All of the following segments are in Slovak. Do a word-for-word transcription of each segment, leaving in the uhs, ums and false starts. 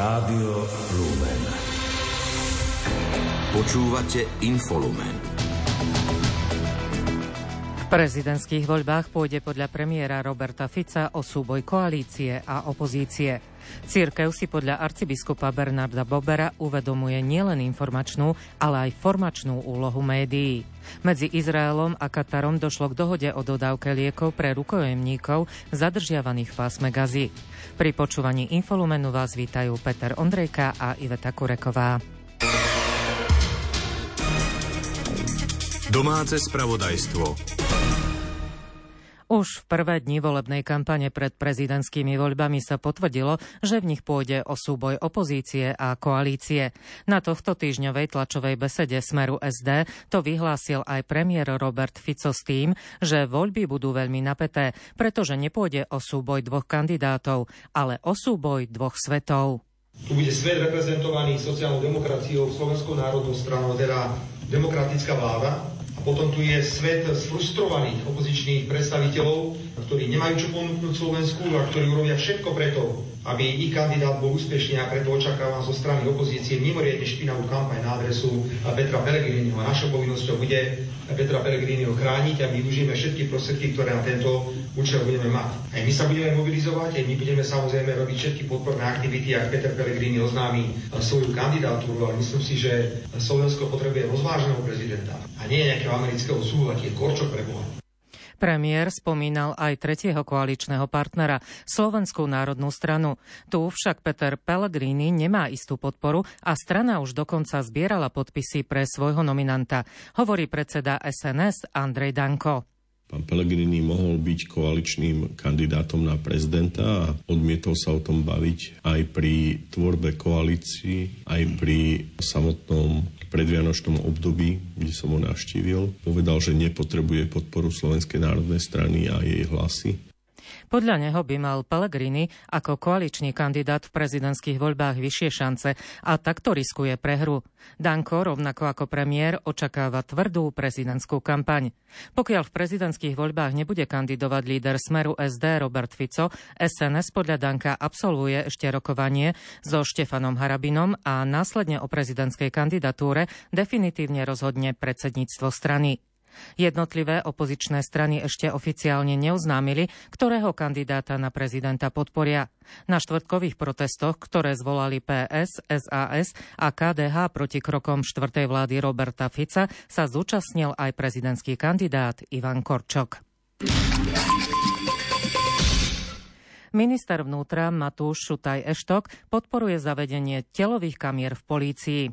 Rádio Lumen. Počúvate Infolumen. V prezidentských voľbách pôjde podľa premiéra Roberta Fica o súboj koalície a opozície. Cirkev si podľa arcibiskupa Bernarda Bobera uvedomuje nielen informačnú, ale aj formačnú úlohu médií. Medzi Izraelom a Katarom došlo k dohode o dodávke liekov pre rukojemníkov zadržiavaných v pásme Gazy. Pri počúvaní Infolumenu vás vítajú Peter Ondrejka a Iveta Kureková. Domáce spravodajstvo. Už v prvé dni volebnej kampane pred prezidentskými voľbami sa potvrdilo, že v nich pôjde o súboj opozície a koalície. Na tohto týždňovej tlačovej besede Smeru es dé to vyhlásil aj premiér Robert Fico s tým, že voľby budú veľmi napäté, pretože nepôjde o súboj dvoch kandidátov, ale o súboj dvoch svetov. Tu bude svet reprezentovaný sociálnou demokraciou, Slovenskou národnou stranou, teda demokratická vláda. A potom tu je svet sfrustrovaných opozičných predstaviteľov, ktorí nemajú čo ponúknuť Slovensku a ktorí urobia všetko preto, aby ich kandidát bol úspešný, a preto očakávam zo strany opozície mimoriadne špinavú kampaň na adresu Petra Pellegriniho. Našou povinnosťou bude Petra Pellegriniho chrániť a my využijeme všetky prostriedky, ktoré na tento účel budeme mať. Aj my sa budeme mobilizovať, aj my budeme samozrejme robiť všetky podporné aktivity, ak Peter Pellegrini oznámi svoju kandidatúru, ale myslím si, že Slovensko potrebuje rozvážneho prezidenta a nie nejaké amerického súha, tie Korčok pre Boha. Premiér spomínal aj tretieho koaličného partnera, Slovenskú národnú stranu. Tu však Peter Pellegrini nemá istú podporu a strana už dokonca zbierala podpisy pre svojho nominanta, hovorí predseda es en es Andrej Danko. Pán Pellegrini mohol byť koaličným kandidátom na prezidenta a odmietol sa o tom baviť aj pri tvorbe koalícií, aj pri samotnom predvianočnom období, kde som ho navštívil. Povedal, že nepotrebuje podporu Slovenskej národnej strany a jej hlasy. Podľa neho by mal Pellegrini ako koaličný kandidát v prezidentských voľbách vyššie šance a takto riskuje prehru. Danko rovnako ako premiér očakáva tvrdú prezidentskú kampaň. Pokiaľ v prezidentských voľbách nebude kandidovať líder Smeru es dé Robert Fico, es en es podľa Danka absolvuje ešte rokovanie so Štefanom Harabinom a následne o prezidentskej kandidatúre definitívne rozhodne predsedníctvo strany. Jednotlivé opozičné strany ešte oficiálne neoznámili, ktorého kandidáta na prezidenta podporia. Na štvrtkových protestoch, ktoré zvolali pé es, es a es a ká dé há proti krokom štvrtej vlády Roberta Fica, sa zúčastnil aj prezidentský kandidát Ivan Korčok. Minister vnútra Matúš Šutaj-Eštok podporuje zavedenie telových kamier v polícii.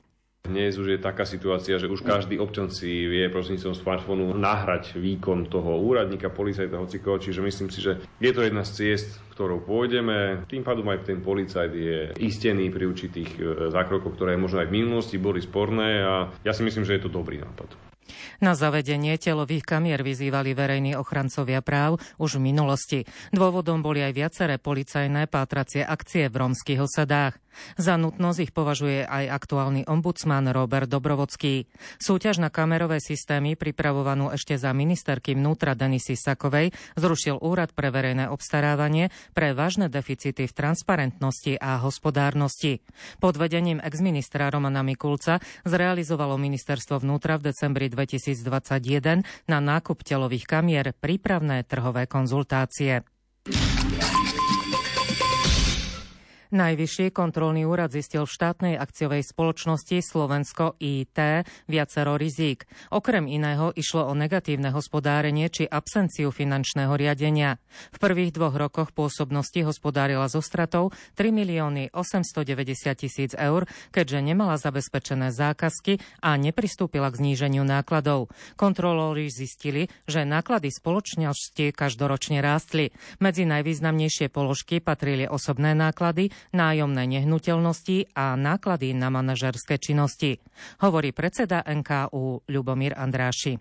Dnes už je taká situácia, že už každý občan si vie prostredníctvom smartfónu nahrať výkon toho úradníka, policajta, hocikoho, čiže myslím si, že je to jedna z ciest, ktorou pôjdeme. Tým pádom aj ten policajt je istený pri určitých zákrokoch, ktoré možno aj v minulosti boli sporné, a ja si myslím, že je to dobrý nápad. Na zavedenie telových kamier vyzývali verejní ochrancovia práv už v minulosti. Dôvodom boli aj viaceré policajné pátracie akcie v rómskych osadách. Za nutnosť ich považuje aj aktuálny ombudsman Robert Dobrovodský. Súťaž na kamerové systémy, pripravovanú ešte za ministerky vnútra Denisy Sakovej, zrušil Úrad pre verejné obstarávanie pre vážne deficity v transparentnosti a hospodárnosti. Pod vedením exministra Romana Mikulca zrealizovalo ministerstvo vnútra v decembri dvetisícdvadsaťjeden na nákup telových kamier prípravné trhové konzultácie. Najvyšší kontrolný úrad zistil v štátnej akciovej spoločnosti Slovensko í té viacero rizík. Okrem iného išlo o negatívne hospodárenie či absenciu finančného riadenia. V prvých dvoch rokoch pôsobnosti hospodárila so stratou tri milióny osemstodeväťdesiat tisíc eur, keďže nemala zabezpečené zákazky a nepristúpila k zníženiu nákladov. Kontrolóri zistili, že náklady spoločnosti každoročne rástli. Medzi najvýznamnejšie položky patrili osobné náklady, nájomné nehnuteľnosti a náklady na manažerské činnosti, hovorí predseda en ká ú Ľubomír Andráši.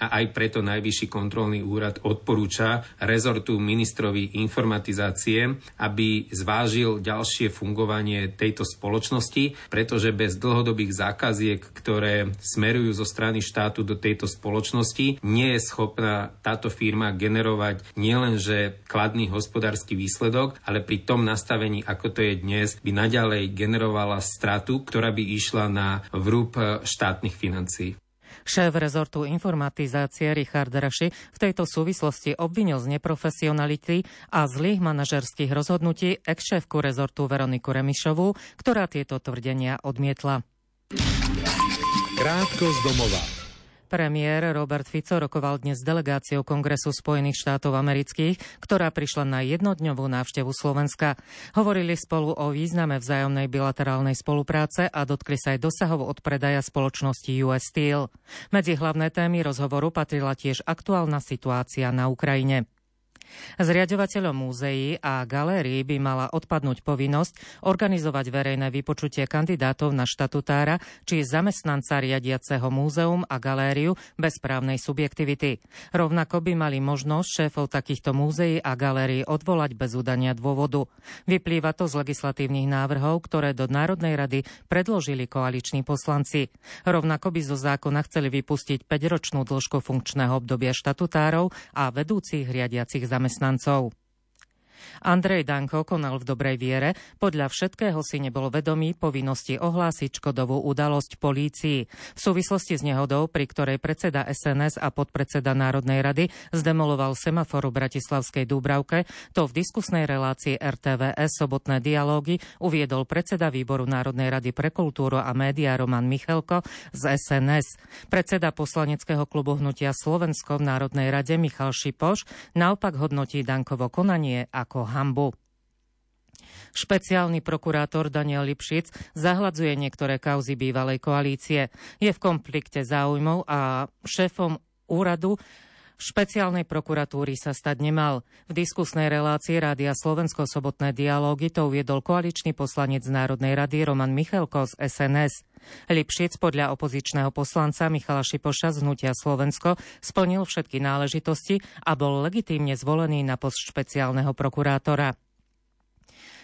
a aj preto Najvyšší kontrolný úrad odporúča rezortu ministrovi informatizácie, aby zvážil ďalšie fungovanie tejto spoločnosti, pretože bez dlhodobých zákaziek, ktoré smerujú zo strany štátu do tejto spoločnosti, nie je schopná táto firma generovať nielenže kladný hospodársky výsledok, ale pri tom nastavení, ako to je dnes, by naďalej generovala stratu, ktorá by išla na vrúb štátnych financií. Šéf rezortu informatizácie Richard Raši v tejto súvislosti obvinil z neprofesionality a zlých manažerských rozhodnutí ex-šéfku rezortu Veroniku Remišovú, ktorá tieto tvrdenia odmietla. Krátko z domova. Premiér Robert Fico rokoval dnes s delegáciou Kongresu Spojených štátov amerických, ktorá prišla na jednodňovú návštevu Slovenska. Hovorili spolu o význame vzájomnej bilaterálnej spolupráce a dotkli sa aj dosahov od predaja spoločnosti ú es Steel. Medzi hlavné témy rozhovoru patrila tiež aktuálna situácia na Ukrajine. Zriaďovateľom múzeí a galérií by mala odpadnúť povinnosť organizovať verejné vypočutie kandidátov na štatutára či zamestnanca riadiaceho múzeum a galériu bez právnej subjektivity. Rovnako by mali možnosť šéfov takýchto múzeí a galérií odvolať bez udania dôvodu. Vyplýva to z legislatívnych návrhov, ktoré do Národnej rady predložili koaliční poslanci. Rovnako by zo zákona chceli vypustiť päťročnú dĺžku funkčného obdobia štatutárov a vedúcich riadiacich zamestnancov. zamestnancov. Andrej Danko konal v dobrej viere, podľa všetkého si nebol vedomý povinnosti ohlásiť škodovú udalosť polícii. V súvislosti s nehodou, pri ktorej predseda es en es a podpredseda Národnej rady zdemoloval semafor v bratislavskej Dúbravke, to v diskusnej relácii er té vé es Sobotné dialógy uviedol predseda výboru Národnej rady pre kultúru a médiá Roman Michelko z es en es. Predseda poslaneckého klubu Hnutia Slovensko v Národnej rade Michal Šipoš naopak hodnotí Dankovo konanie a ako hanbu. Špeciálny prokurátor Daniel Lipšič zahladzuje niektoré kauzy bývalej koalície. Je v konflikte záujmov a šéfom úradu špeciálnej prokuratúry sa stať nemal. V diskusnej relácii Rádia Slovensko Sobotné dialógy to uviedol koaličný poslanec Národnej rady Roman Michelko z es en es. Lipšic podľa opozičného poslanca Michala Šipoša z Hnutia Slovensko splnil všetky náležitosti a bol legitímne zvolený na post špeciálneho prokurátora.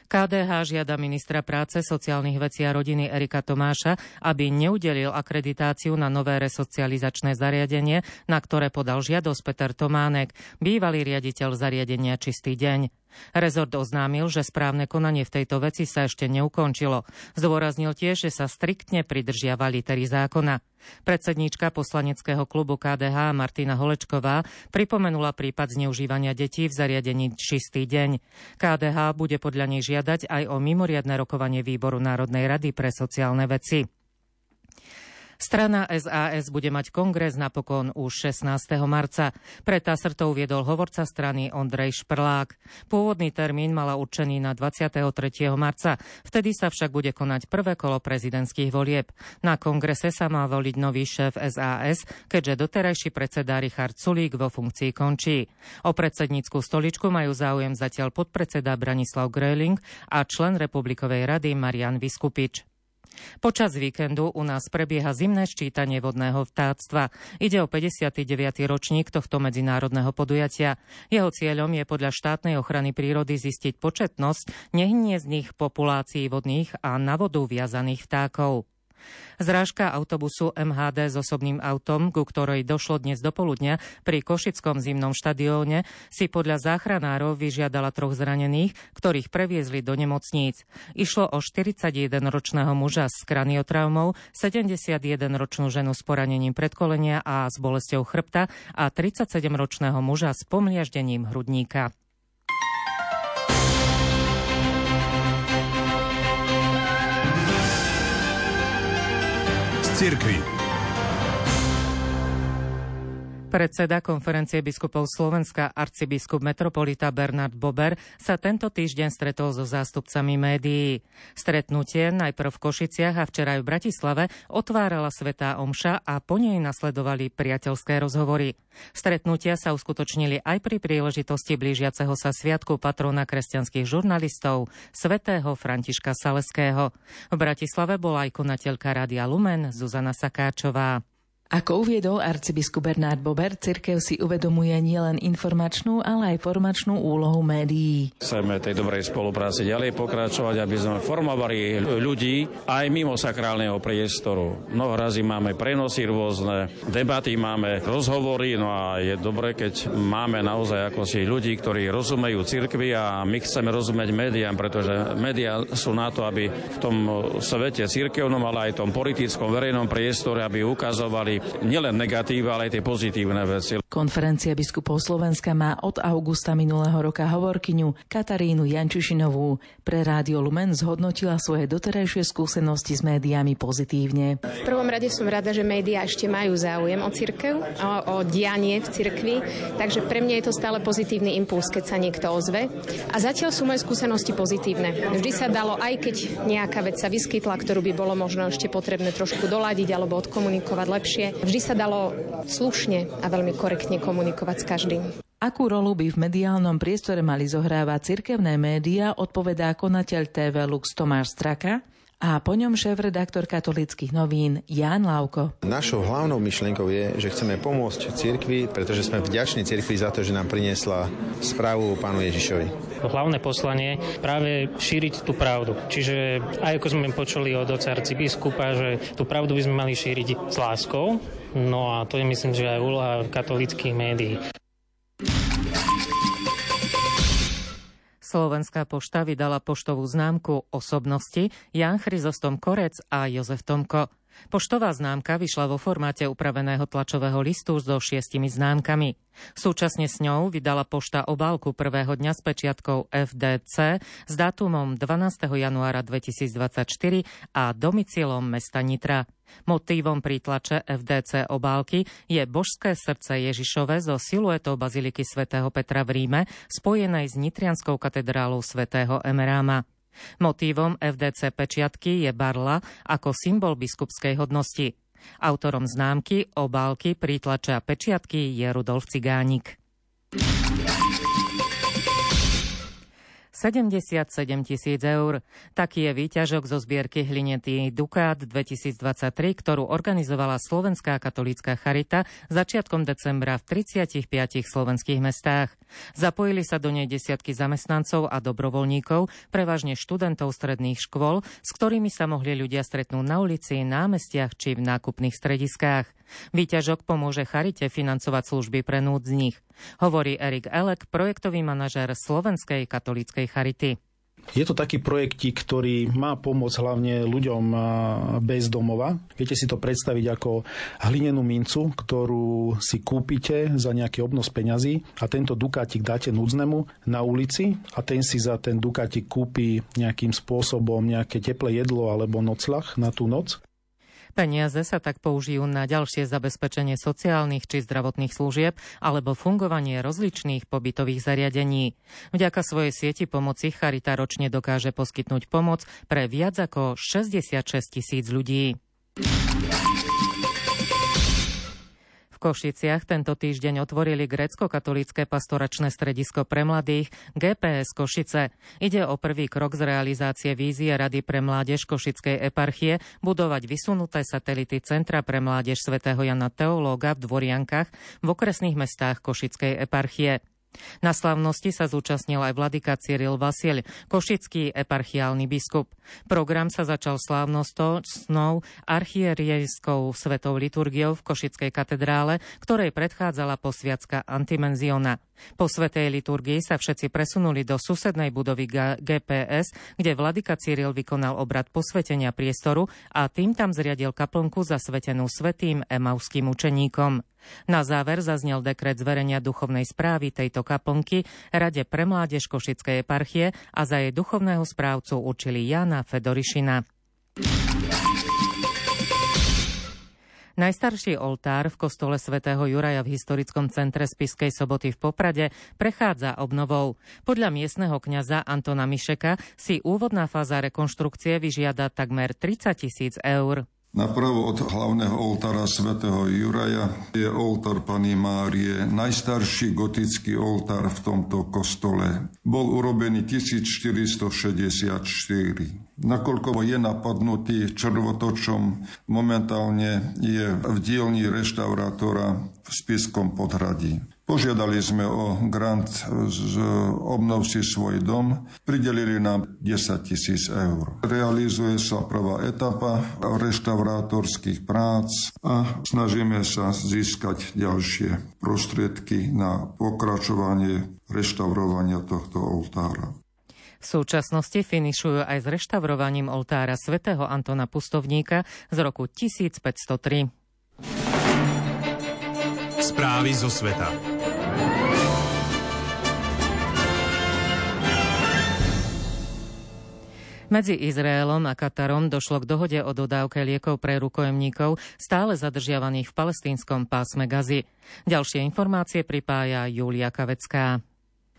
ká dé há žiada ministra práce, sociálnych vecí a rodiny Erika Tomáša, aby neudelil akreditáciu na nové resocializačné zariadenie, na ktoré podal žiadosť Peter Tománek, bývalý riaditeľ zariadenia Čistý deň. Rezort oznámil, že správne konanie v tejto veci sa ešte neukončilo. Zdôraznil tiež, že sa striktne pridržiava litery zákona. Predsedníčka poslaneckého klubu ká dé há Martina Holečková pripomenula prípad zneužívania detí v zariadení Čistý deň. ká dé há bude podľa nej žiadať aj o mimoriadne rokovanie výboru Národnej rady pre sociálne veci. Strana es a es bude mať kongres napokon už šestnásteho marca. Pre Tasertov viedol hovorca strany Ondrej Šprlák. Pôvodný termín mala určený na dvadsiateho tretieho marca. Vtedy sa však bude konať prvé kolo prezidentských volieb. Na kongrese sa má voliť nový šéf es a es, keďže doterajší predseda Richard Sulík vo funkcii končí. O predsednícku stoličku majú záujem zatiaľ podpredseda Branislav Gröling a člen Republikovej rady Marian Vyskupič. Počas víkendu u nás prebieha zimné ščítanie vodného vtáctva. Ide o päťdesiaty deviaty ročník tohto medzinárodného podujatia. Jeho cieľom je podľa štátnej ochrany prírody zistiť početnosť nehniezdných populácií vodných a na vodu viazaných vtákov. Zrážka autobusu em há dé s osobným autom, ku ktorej došlo dnes dopoludnia pri Košickom zimnom štadióne, si podľa záchranárov vyžiadala troch zranených, ktorých previezli do nemocníc. Išlo o štyridsaťjedenročného muža s kraniotraumou, sedemdesiatjedenročnú ženu s poranením predkolenia a s bolesťou chrbta a tridsaťsedemročného muža s pomliaždením hrudníka. Cirkvi. Predseda konferencie biskupov Slovenska arcibiskup metropolita Bernard Bober sa tento týždeň stretol so zástupcami médií. Stretnutie najprv v Košiciach a včera aj v Bratislave otvárala svätá omša a po nej nasledovali priateľské rozhovory. Stretnutia sa uskutočnili aj pri príležitosti blížiaceho sa sviatku patrona kresťanských žurnalistov svätého Františka Saleského. V Bratislave bola aj konateľka Rádia Lumen Zuzana Sakáčová. Ako uviedol arcibiskup Bernard Bober, cirkev si uvedomuje nielen informačnú, ale aj formačnú úlohu médií. Chceme tej dobrej spolupráci ďalej pokračovať, aby sme formovali ľudí aj mimo sakrálneho priestoru. Mnoho razy máme prenosy rôzne, debaty máme, rozhovory, no a je dobre, keď máme naozaj ako si ľudí, ktorí rozumejú cirkvi a my chceme rozumieť médiám, pretože médiá sú na to, aby v tom svete cirkevnom, ale aj tom politickom verejnom priestore, aby ukazovali nielen negatív, ale aj tie pozitívne veci. Konferencia biskupov Slovenska má od augusta minulého roka hovorkyňu Katarínu Jančišinovú. Pre Rádio Lumen zhodnotila svoje doterajšie skúsenosti s médiami pozitívne. V prvom rade som rada, že médiá ešte majú záujem o cirkev, o, o dianie v cirkvi, takže pre mňa je to stále pozitívny impuls, keď sa niekto ozve. A zatiaľ sú moje skúsenosti pozitívne. Vždy sa dalo, aj keď nejaká vec sa vyskytla, ktorú by bolo možno ešte potrebné trošku doladiť alebo odkomunikovať lepšie, vždy sa dalo slušne a veľmi korektne komunikovať s každým. Akú rolu by v mediálnom priestore mali zohrávať cirkevné médiá, odpovedá konateľ té vé Lux Tomáš Straka a po ňom šéf-redaktor Katolíckych novín Ján Lauko. Našou hlavnou myšlienkou je, že chceme pomôcť cirkvi, pretože sme vďační cirkvi za to, že nám priniesla správu o Pánu Ježišovi. Hlavné poslanie práve šíriť tú pravdu. Čiže aj ako sme počuli od oca arcibiskupa, že tú pravdu by sme mali šíriť s láskou, no a to je myslím, že aj úloha katolíckych médií. Slovenská pošta vydala poštovú známku Osobnosti Ján Chryzostom Korec a Jozef Tomko. Poštová známka vyšla vo formáte upraveného tlačového listu so šiestimi známkami. Súčasne s ňou vydala pošta obálku prvého dňa s pečiatkou ef dé cé s dátumom dvanásteho januára dvetisícdvadsaťštyri a domicilom mesta Nitra. Motívom prítlače ef dé cé obálky je božské srdce Ježišove so siluetou baziliky svätého Petra v Ríme, spojenej s nitrianskou katedrálou svätého Emeráma. Motívom ef dé cé pečiatky je barla ako symbol biskupskej hodnosti. Autorom známky, obálky, prítlače a pečiatky je Rudolf Cigánik. sedemdesiatsedem tisíc eur. Taký je výťažok zo zbierky hlinetý Dukát dvetisícdvadsaťtri, ktorú organizovala Slovenská katolícka charita začiatkom decembra v tridsiatich piatich slovenských mestách. Zapojili sa do nej desiatky zamestnancov a dobrovoľníkov, prevažne študentov stredných škôl, s ktorými sa mohli ľudia stretnúť na ulici, námestiach či v nákupných strediskách. Výťažok pomôže charite financovať služby pre núdznych. Hovorí Erik Elek, projektový manažér Slovenskej katolíckej charity. Je to taký projektík, ktorý má pomôcť hlavne ľuďom bez domova. Viete si to predstaviť ako hlinenú mincu, ktorú si kúpite za nejaký obnos peňazí a tento dukátik dáte núdznemu na ulici a ten si za ten dukátik kúpi nejakým spôsobom nejaké teplé jedlo alebo nocľah na tú noc. Peniaze sa tak použijú na ďalšie zabezpečenie sociálnych či zdravotných služieb alebo fungovanie rozličných pobytových zariadení. Vďaka svojej sieti pomoci charita ročne dokáže poskytnúť pomoc pre viac ako šesťdesiatšesť tisíc ľudí. V Košiciach tento týždeň otvorili grécko-katolícke pastoračné stredisko pre mladých gé pé es Košice. Ide o prvý krok z realizácie vízie Rady pre mládež Košickej eparchie budovať vysunuté satelity Centra pre mládež svätého Jana Teológa v Dvoriankach v okresných mestách Košickej eparchie. Na slávnosti sa zúčastnil aj vladyka Cyril Vasil, košický eparchiálny biskup. Program sa začal slávnostnou archierejskou svetou liturgiou v Košickej katedrále, ktorej predchádzala posviacka antimenziona. Po svetej liturgii sa všetci presunuli do susednej budovy gé pé es, kde vladyka Cyril vykonal obrad posvetenia priestoru a tým tam zriadil kaplnku zasvetenú svätým emauským učeníkom. Na záver zaznel dekret zverenia duchovnej správy tejto kaplnky Rade pre mládež Košickej eparchie a za jej duchovného správcu určili Jana Fedorišina. Najstarší oltár v kostole svätého Juraja v historickom centre Spišskej Soboty v Poprade prechádza obnovou. Podľa miestneho kňaza Antona Mišeka si úvodná fáza rekonštrukcie vyžiada takmer tridsaťtisíc eur. Napravo od hlavného oltára svätého Juraja je oltár Panny Márie, najstarší gotický oltár v tomto kostole. Bol urobený tisícštyristošesťdesiatštyri. Nakoľko je napadnutý červotočom, momentálne je v dielni reštaurátora v Spiskom Podhradí. Požiadali sme o grant z Obnov si svoj dom, pridelili nám desaťtisíc eur. Realizuje sa prvá etapa reštaurátorských prác a snažíme sa získať ďalšie prostriedky na pokračovanie reštaurovania tohto oltára. V súčasnosti finišujú aj s reštaurovaním oltára svätého Antona Pustovníka z roku tisícpäťstotri. Správy zo sveta. Medzi Izraelom a Katarom došlo k dohode o dodávke liekov pre rukojemníkov stále zadržiavaných v palestínskom pásme Gazy. Ďalšie informácie pripája Julia Kavecká.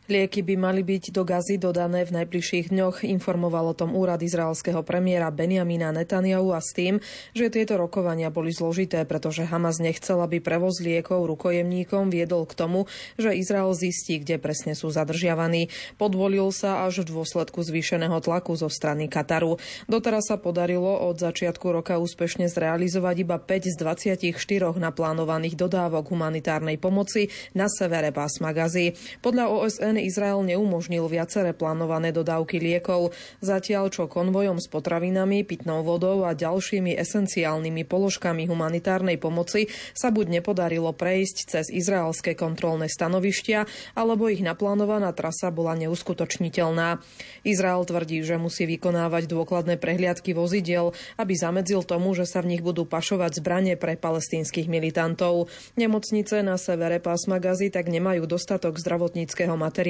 Lieky by mali byť do Gazy dodané v najbližších dňoch, informoval o tom úrad izraelského premiéra Benjamina Netanjahu a s tým, že tieto rokovania boli zložité, pretože Hamas nechcel, aby prevoz liekov rukojemníkom viedol k tomu, že Izrael zistí, kde presne sú zadržiavaní. Podvolil sa až v dôsledku zvýšeného tlaku zo strany Kataru. Doteraz sa podarilo od začiatku roka úspešne zrealizovať iba päť z dvadsaťštyri naplánovaných dodávok humanitárnej pomoci na severe pásma Gazy. Podľa ó es en Izrael neumožnil viaceré plánované dodávky liekov, zatiaľ čo konvojom s potravinami, pitnou vodou a ďalšími esenciálnymi položkami humanitárnej pomoci sa buď nepodarilo prejsť cez izraelské kontrolné stanovištia, alebo ich naplánovaná trasa bola neuskutočniteľná. Izrael tvrdí, že musí vykonávať dôkladné prehliadky vozidiel, aby zamedzil tomu, že sa v nich budú pašovať zbrane pre palestínskych militantov. Nemocnice na severe pásma Gazy tak nemajú dostatok zdravotníckeho materiálu.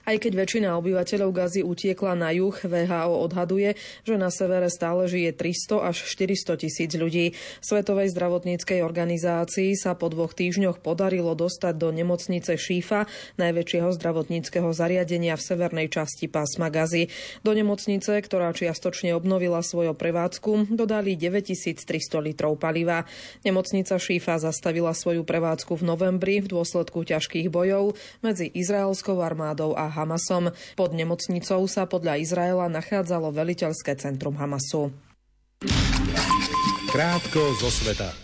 Aj keď väčšina obyvateľov Gazy utiekla na juh, vé há ó odhaduje, že na severe stále žije tristo až štyristo tisíc ľudí. Svetovej zdravotníckej organizácii sa po dvoch týždňoch podarilo dostať do nemocnice Šífa, najväčšieho zdravotníckeho zariadenia v severnej časti pásma Gazy. Do nemocnice, ktorá čiastočne obnovila svoju prevádzku, dodali deväťtisíctristo litrov paliva. Nemocnica Šífa zastavila svoju prevádzku v novembri v dôsledku ťažkých bojov medzi izraelskou armádou a Hamasom. Pod nemocnicou sa podľa Izraela nachádzalo veliteľské centrum Hamasu. Krátko zo sveta.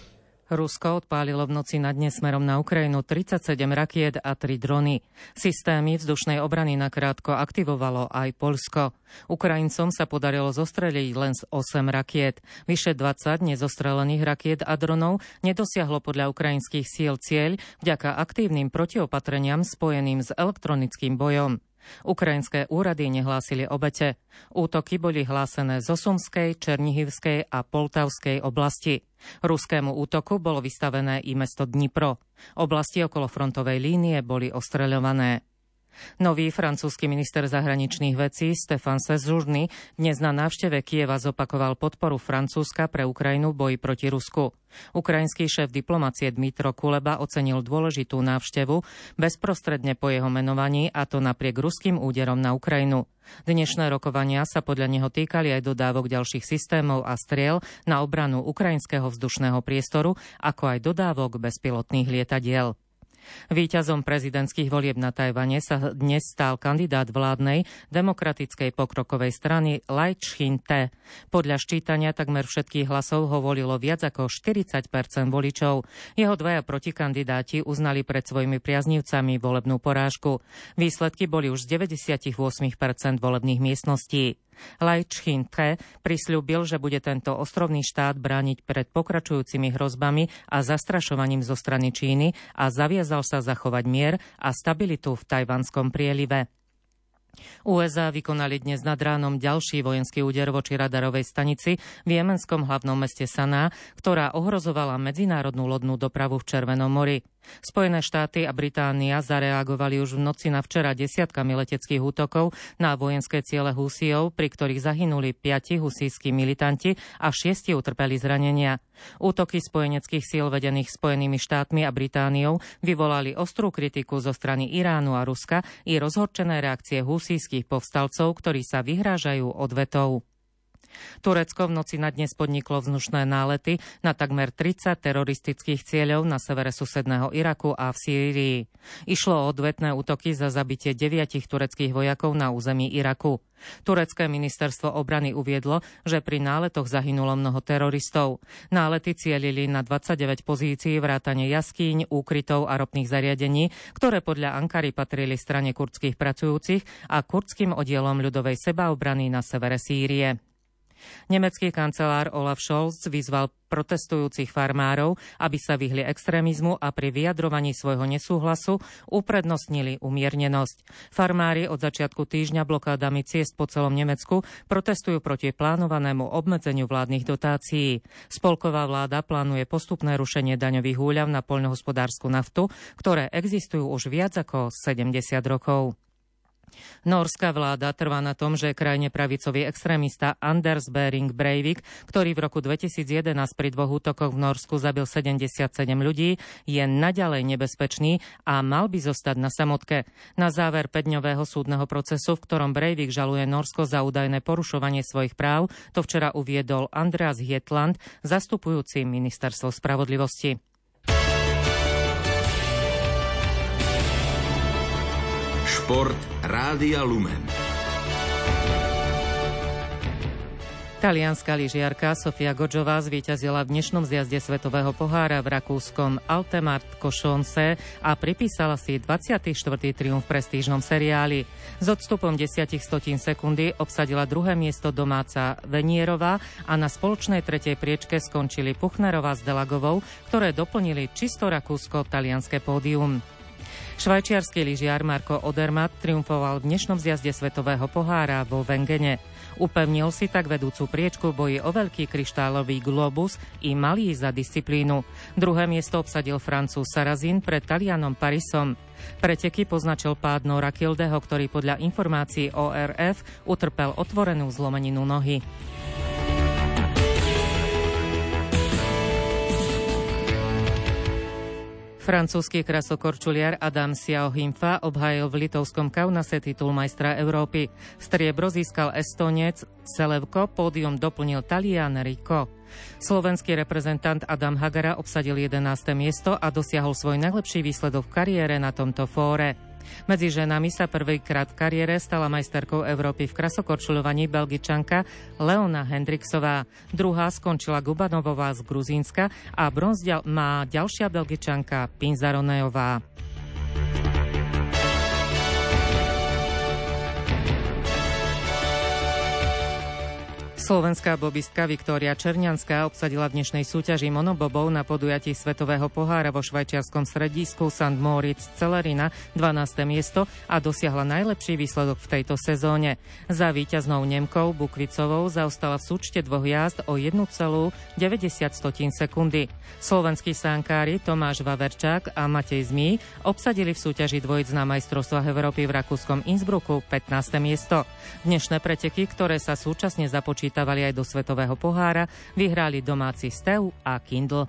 Rusko odpálilo v noci nad Dne smerom na Ukrajinu tridsaťsedem rakiet a tri drony. Systémy vzdušnej obrany nakrátko aktivovalo aj Poľsko. Ukrajincom sa podarilo zostreliť len z osem rakiet. Vyše dvadsať nezostrelených rakiet a dronov nedosiahlo podľa ukrajinských síl cieľ vďaka aktívnym protiopatreniam spojeným s elektronickým bojom. Ukrajinské úrady nehlásili obete. Útoky boli hlásené z Osumskej, Černihivskej a Poltavskej oblasti. Ruskému útoku bolo vystavené i mesto Dnipro. Oblasti okolo frontovej línie boli ostreľované. Nový francúzsky minister zahraničných vecí Stefan Sejourné dnes na návšteve Kieva zopakoval podporu Francúzska pre Ukrajinu v boji proti Rusku. Ukrajinský šéf diplomacie Dmytro Kuleba ocenil dôležitú návštevu bezprostredne po jeho menovaní, a to napriek ruským úderom na Ukrajinu. Dnešné rokovania sa podľa neho týkali aj dodávok ďalších systémov a striel na obranu ukrajinského vzdušného priestoru, ako aj dodávok bezpilotných lietadiel. Víťazom prezidentských volieb na Tajvane sa dnes stal kandidát vládnej demokratickej pokrokovej strany Lai Ching-te. Podľa ščítania takmer všetkých hlasov ho volilo viac ako štyridsať percent voličov. Jeho dvaja protikandidáti uznali pred svojimi priaznivcami volebnú porážku. Výsledky boli už z deväťdesiatosem percent volebných miestností. Lai Ching-te prisľúbil, že bude tento ostrovný štát brániť pred pokračujúcimi hrozbami a zastrašovaním zo strany Číny a zaviazal sa zachovať mier a stabilitu v Tajvanskom prielive. ú es á vykonali dnes nad ránom ďalší vojenský úder voči radarovej stanici v jemenskom hlavnom meste Saná, ktorá ohrozovala medzinárodnú lodnú dopravu v Červenom mori. Spojené štáty a Británia zareagovali už v noci na včera desiatkami leteckých útokov na vojenské ciele Húsijov, pri ktorých zahynuli piati husijskí militanti a šiesti utrpeli zranenia. Útoky spojeneckých síl vedených Spojenými štátmi a Britániou vyvolali ostrú kritiku zo strany Iránu a Ruska i rozhorčené reakcie husijských povstalcov, ktorí sa vyhrážajú odvetou. Turecko v noci na dnes podniklo vzdušné nálety na takmer tridsať teroristických cieľov na severe susedného Iraku a v Sýrii. Išlo o odvetné útoky za zabitie deviatich tureckých vojakov na území Iraku. Turecké ministerstvo obrany uviedlo, že pri náletoch zahynulo mnoho teroristov. Nálety cielili na dvadsaťdeväť pozícií vrátane jaskýň, úkrytov a ropných zariadení, ktoré podľa Ankary patrili strane kurdských pracujúcich a kurdským oddielom ľudovej sebaobrany na severe Sýrie. Nemecký kancelár Olaf Scholz vyzval protestujúcich farmárov, aby sa vyhli extrémizmu a pri vyjadrovaní svojho nesúhlasu uprednostnili umiernenosť. Farmári od začiatku týždňa blokádami ciest po celom Nemecku protestujú proti plánovanému obmedzeniu vládnych dotácií. Spolková vláda plánuje postupné rušenie daňových úľav na poľnohospodársku naftu, ktoré existujú už viac ako sedemdesiat rokov. Norská vláda trvá na tom, že krajne pravicový extrémista Anders Behring Breivik, ktorý v roku dvetisícjedenásť pri dvoch útokoch v Norsku zabil sedemdesiatsedem ľudí, je naďalej nebezpečný a mal by zostať na samotke. Na záver päťdňového súdneho procesu, v ktorom Breivik žaluje Norsko za údajné porušovanie svojich práv, to včera uviedol Andreas Hietland, zastupujúci ministerstvo spravodlivosti. Šport Rádia Lumen. Talianská lyžiarka Sofia Godžová zvíťazila v dnešnom zjazde Svetového pohára v rakúskom Altemart-Cochonse a pripísala si dvadsiaty štvrtý triumf v prestížnom seriáli. S odstupom desiatich stotín sekundy obsadila druhé miesto domáca Venierová a na spoločnej tretej priečke skončili Puchnerová s Delagovou, ktoré doplnili čisto rakúsko-talianské pódium. Švajčiarsky lyžiar Marco Odermatt triumfoval v dnešnom zjazde Svetového pohára vo Vengene. Upevnil si tak vedúcu priečku v boji o veľký kryštálový globus i malý za disciplínu. Druhé miesto obsadil Francúz Sarrazin pred Talianom Parisom. Preteky poznačil pád Nora Kildeho, ktorý podľa informácií ó er ef utrpel otvorenú zlomeninu nohy. Francúzsky krasokorčuliar Adam Siaohimfa obhájil v litovskom Kaunase titul majstra Európy. Striebro získal Estonec Selevko, pódium doplnil Talian Rico. Slovenský reprezentant Adam Hagara obsadil jedenáste miesto a dosiahol svoj najlepší výsledok v kariére na tomto fóre. Medzi ženami sa prvýkrát v kariére stala majsterkou Európy v krasokorčuľovaní Belgičanka Leona Hendriksová. Druhá skončila Gubanovová z Gruzínska a bronz má ďalšia Belgičanka Pinzaronejová. Slovenská bobistka Viktória Černianská obsadila v dnešnej súťaži monobobov na podujatí Svetového pohára vo švajčiarskom stredisku Sankt Moritz Celerina dvanáste miesto a dosiahla najlepší výsledok v tejto sezóne. Za víťaznou Nemkou Bukvicovou zaostala v súčte dvoch jazd o jedna celá deväťdesiat sekundy. Slovenskí sánkári Tomáš Vaverčák a Matej Zmí obsadili v súťaži dvojic na majstrovstvách Európy v rakúskom Innsbrucku pätnáste miesto. Dnešné preteky, ktoré sa súčasne započítajú aj do Svetového pohára, vyhrali domáci Stev a Kindl.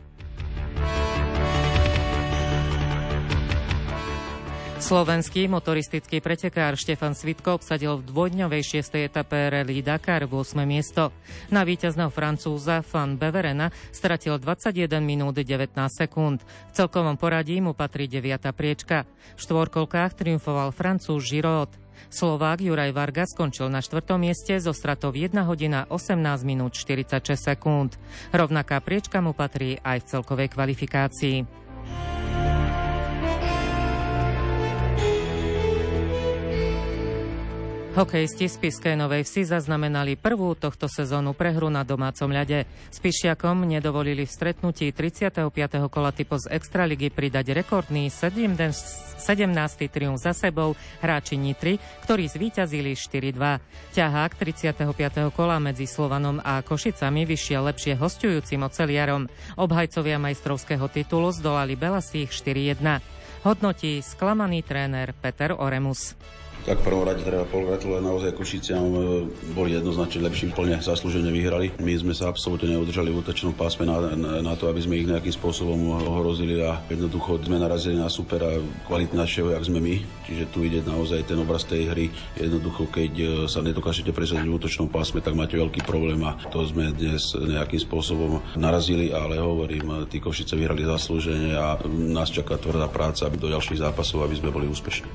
Slovenský motoristický pretekár Štefan Svitko obsadil v dvojdňovej šiestej etape Rally Dakar v ôsme miesto. Na víťazného Francúza Van Beverena stratil dvadsaťjeden minút devätnásť sekúnd. V celkovom poradí mu patrí deviata priečka. V štvorkolkách triumfoval Francúz Giraud. Slovák Juraj Varga skončil na štvrtom mieste so stratou jedna hodina osemnásť minút štyridsaťšesť sekúnd. Rovnaká priečka mu patrí aj v celkovej kvalifikácii. Hokejisti z Spišskej Novej Vsi zaznamenali prvú tohto sezónu prehru na domácom ľade. Spišiakom nedovolili v stretnutí tridsiateho piateho kola typu z Extraligy pridať rekordný sedemnásty triumf za sebou hráči Nitry, ktorí zvíťazili štyri dva. Ťahák tridsiateho piateho kola medzi Slovanom a Košicami vyšiel lepšie hosťujúcim oceliarom. Obhajcovia majstrovského titulu zdolali Belasích štyri jedna. Hodnotí sklamaný tréner Peter Oremus. Tak v prvom rade treba pogratulovať naozaj Košiciam, boli jednoznačne lepší, plne zaslúžene vyhrali. My sme sa absolútne neudržali v útočnom pásme na, na, na to, aby sme ich nejakým spôsobom ohrozili a jednoducho sme narazili na supera kvalitnejšieho, jak sme my. Čiže tu ide naozaj ten obraz tej hry. Jednoducho, keď sa nedokážete presadiť v útočnom pásme, tak máte veľký problém a to sme dnes nejakým spôsobom narazili, ale hovorím, tí Košice vyhrali zaslúžene a nás čaká tvrdá práca do ďalších zápasov, aby sme boli úspešní.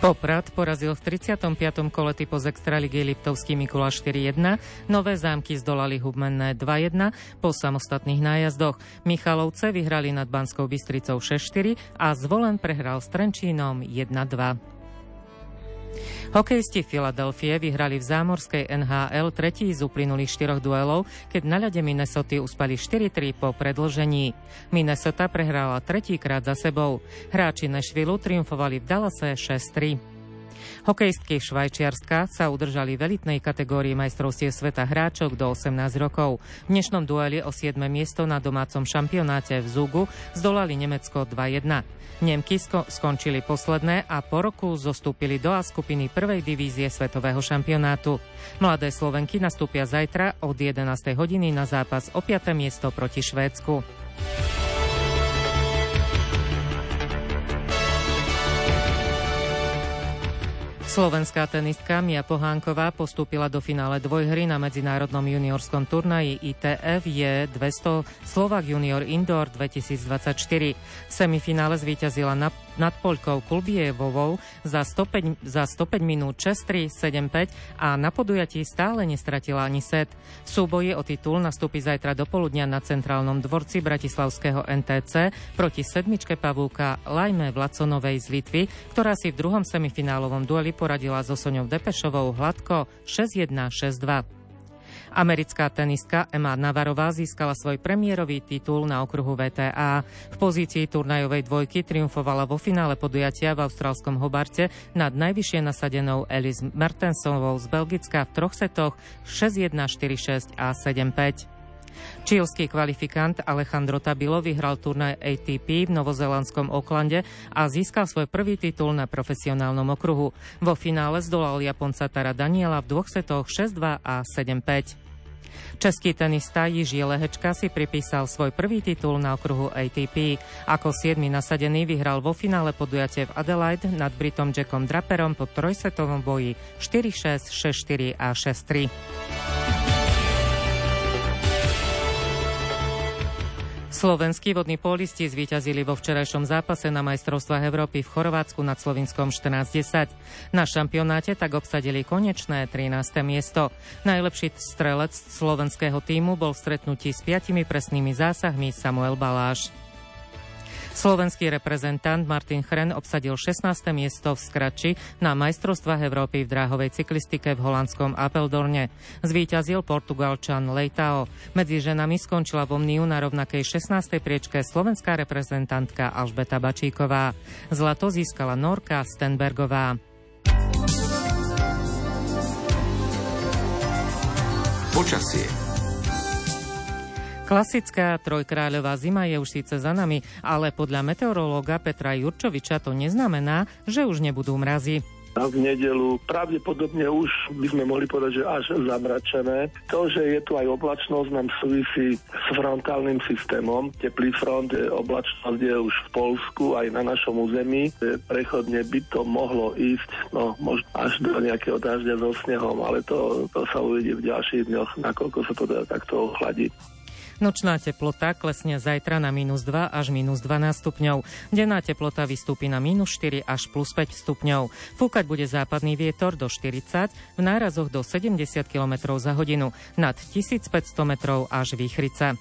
Poprad porazil v tridsiatom piatom kole typo z extraligy Liptovský Mikuláš štyri jedna, Nové Zámky zdolali Hubmenné dva jedna po samostatných nájazdoch. Michalovce vyhrali nad Banskou Bystricou šesť štyri a Zvolen prehral s Trenčínom jedna dva. Hokejisti Filadelfie vyhrali v zámorskej en há el tretí z uplynulých štyroch duelov, keď na ľade Minnesoty uspali štyri tri po predĺžení. Minnesota prehrala tretíkrát za sebou. Hráči Nashvillu triumfovali v Dallase šesť tri. Hokejistky Švajčiarska sa udržali v elitnej kategórii majstrovstiev sveta hráčok do osemnásť rokov. V dnešnom dueli o siedme miesto na domácom šampionáte v Zugu zdolali Nemecko dva jedna. Nemky skončili posledné a po roku zostúpili do A skupiny prvej divízie svetového šampionátu. Mladé Slovenky nastúpia zajtra od jedenástej hodiny na zápas o piate miesto proti Švédsku. Slovenská tenistka Mia Pohánková postúpila do finále dvojhry na medzinárodnom juniorskom turnaji í té ef jé dvesto Slovak Junior Indoor dvetisícdvadsaťštyri. V semifinále zvíťazila na nad Poľkou Kulbievovou za sto päť, za sto päť minút šesť tri, sedem päť a na podujatí stále nestratila ani set. V súboji o titul nastúpi zajtra do poludnia na centrálnom dvorci bratislavského en té cé proti sedmičke pavúka Lajme Vlaconovej z Litvy, ktorá si v druhom semifinálovom dueli poradila so Soňou Depešovou hladko šesť jedna šesť dva. Americká tenistka Emma Navarová získala svoj premiérový titul na okruhu vé té á. V pozícii turnajovej dvojky triumfovala vo finále podujatia v austrálskom Hobarte nad najvyššie nasadenou Alice Mertensovou z Belgicka v troch setoch šesť jedna štyri šesť a sedem päť. Čílsky kvalifikant Alejandro Tabilo vyhral turnaj á té pé v novozelandskom Aucklande a získal svoj prvý titul na profesionálnom okruhu. Vo finále zdolal Japonca Tara Daniela v dvoch setoch šesť dva a sedem päť. Český tenista Jiří Lehečka si pripísal svoj prvý titul na okruhu á té pé. Ako siedmy nasadený vyhral vo finále podujatie v Adelaide nad Britom Jackom Draperom po trojsetovom boji štyri šesť, šesť štyri a šesť tri. Slovenskí vodní pólisti zvíťazili vo včerajšom zápase na majstrovstvách Európy v Chorvátsku nad Slovinskom štrnásť desať. Na šampionáte tak obsadili konečné trináste miesto. Najlepší strelec slovenského tímu bol v stretnutí s piatimi presnými zásahmi Samuel Baláš. Slovenský reprezentant Martin Chren obsadil šestnáste miesto v skrači na majstrovstvách Európy v dráhovej cyklistike v holandskom Apeldoorne. Zvíťazil Portugalčan Leitao. Medzi ženami skončila v Omniu na rovnakej šestnástej priečke slovenská reprezentantka Alžbeta Bačíková. Zlato získala Norka Stenbergová. Počasie. Klasická trojkráľová zima je už síce za nami, ale podľa meteorológa Petra Jurčoviča to neznamená, že už nebudú mrazy. A v nedeľu pravdepodobne už by sme mohli povedať, že až zamračené. To, že je tu aj oblačnosť, nám súvisí s frontálnym systémom. Teplý front, oblačnosť je už v Poľsku, aj na našom území. Prechodne by to mohlo ísť, no možno až do nejakého dažďa so snehom, ale to, to sa uvidí v ďalších dňoch, nakoľko sa to dá takto ochladiť. Nočná teplota klesne zajtra na mínus dva až mínus dvanásť stupňov. Denná teplota vystúpi na mínus štyri až plus päť stupňov. Fúkať bude západný vietor do štyridsať, v nárazoch do sedemdesiat kilometrov za hodinu, nad tisícpäťsto metrov až výchrica.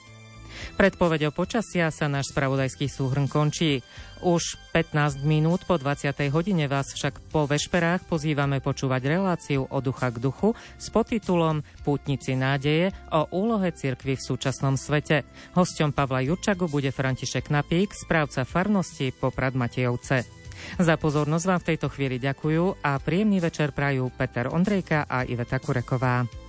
Predpoveď o počasia sa náš spravodajský súhrn končí. Už pätnásť minút po dvadsiatej hodine vás však po vešperách pozývame počúvať reláciu Od ducha k duchu s podtitulom Pútnici nádeje o úlohe cirkvi v súčasnom svete. Hosťom Pavla Jurčagu bude František Napík, správca farnosti Poprad Matejovce. Za pozornosť vám v tejto chvíli ďakujú a príjemný večer prajú Peter Ondrejka a Iveta Kureková.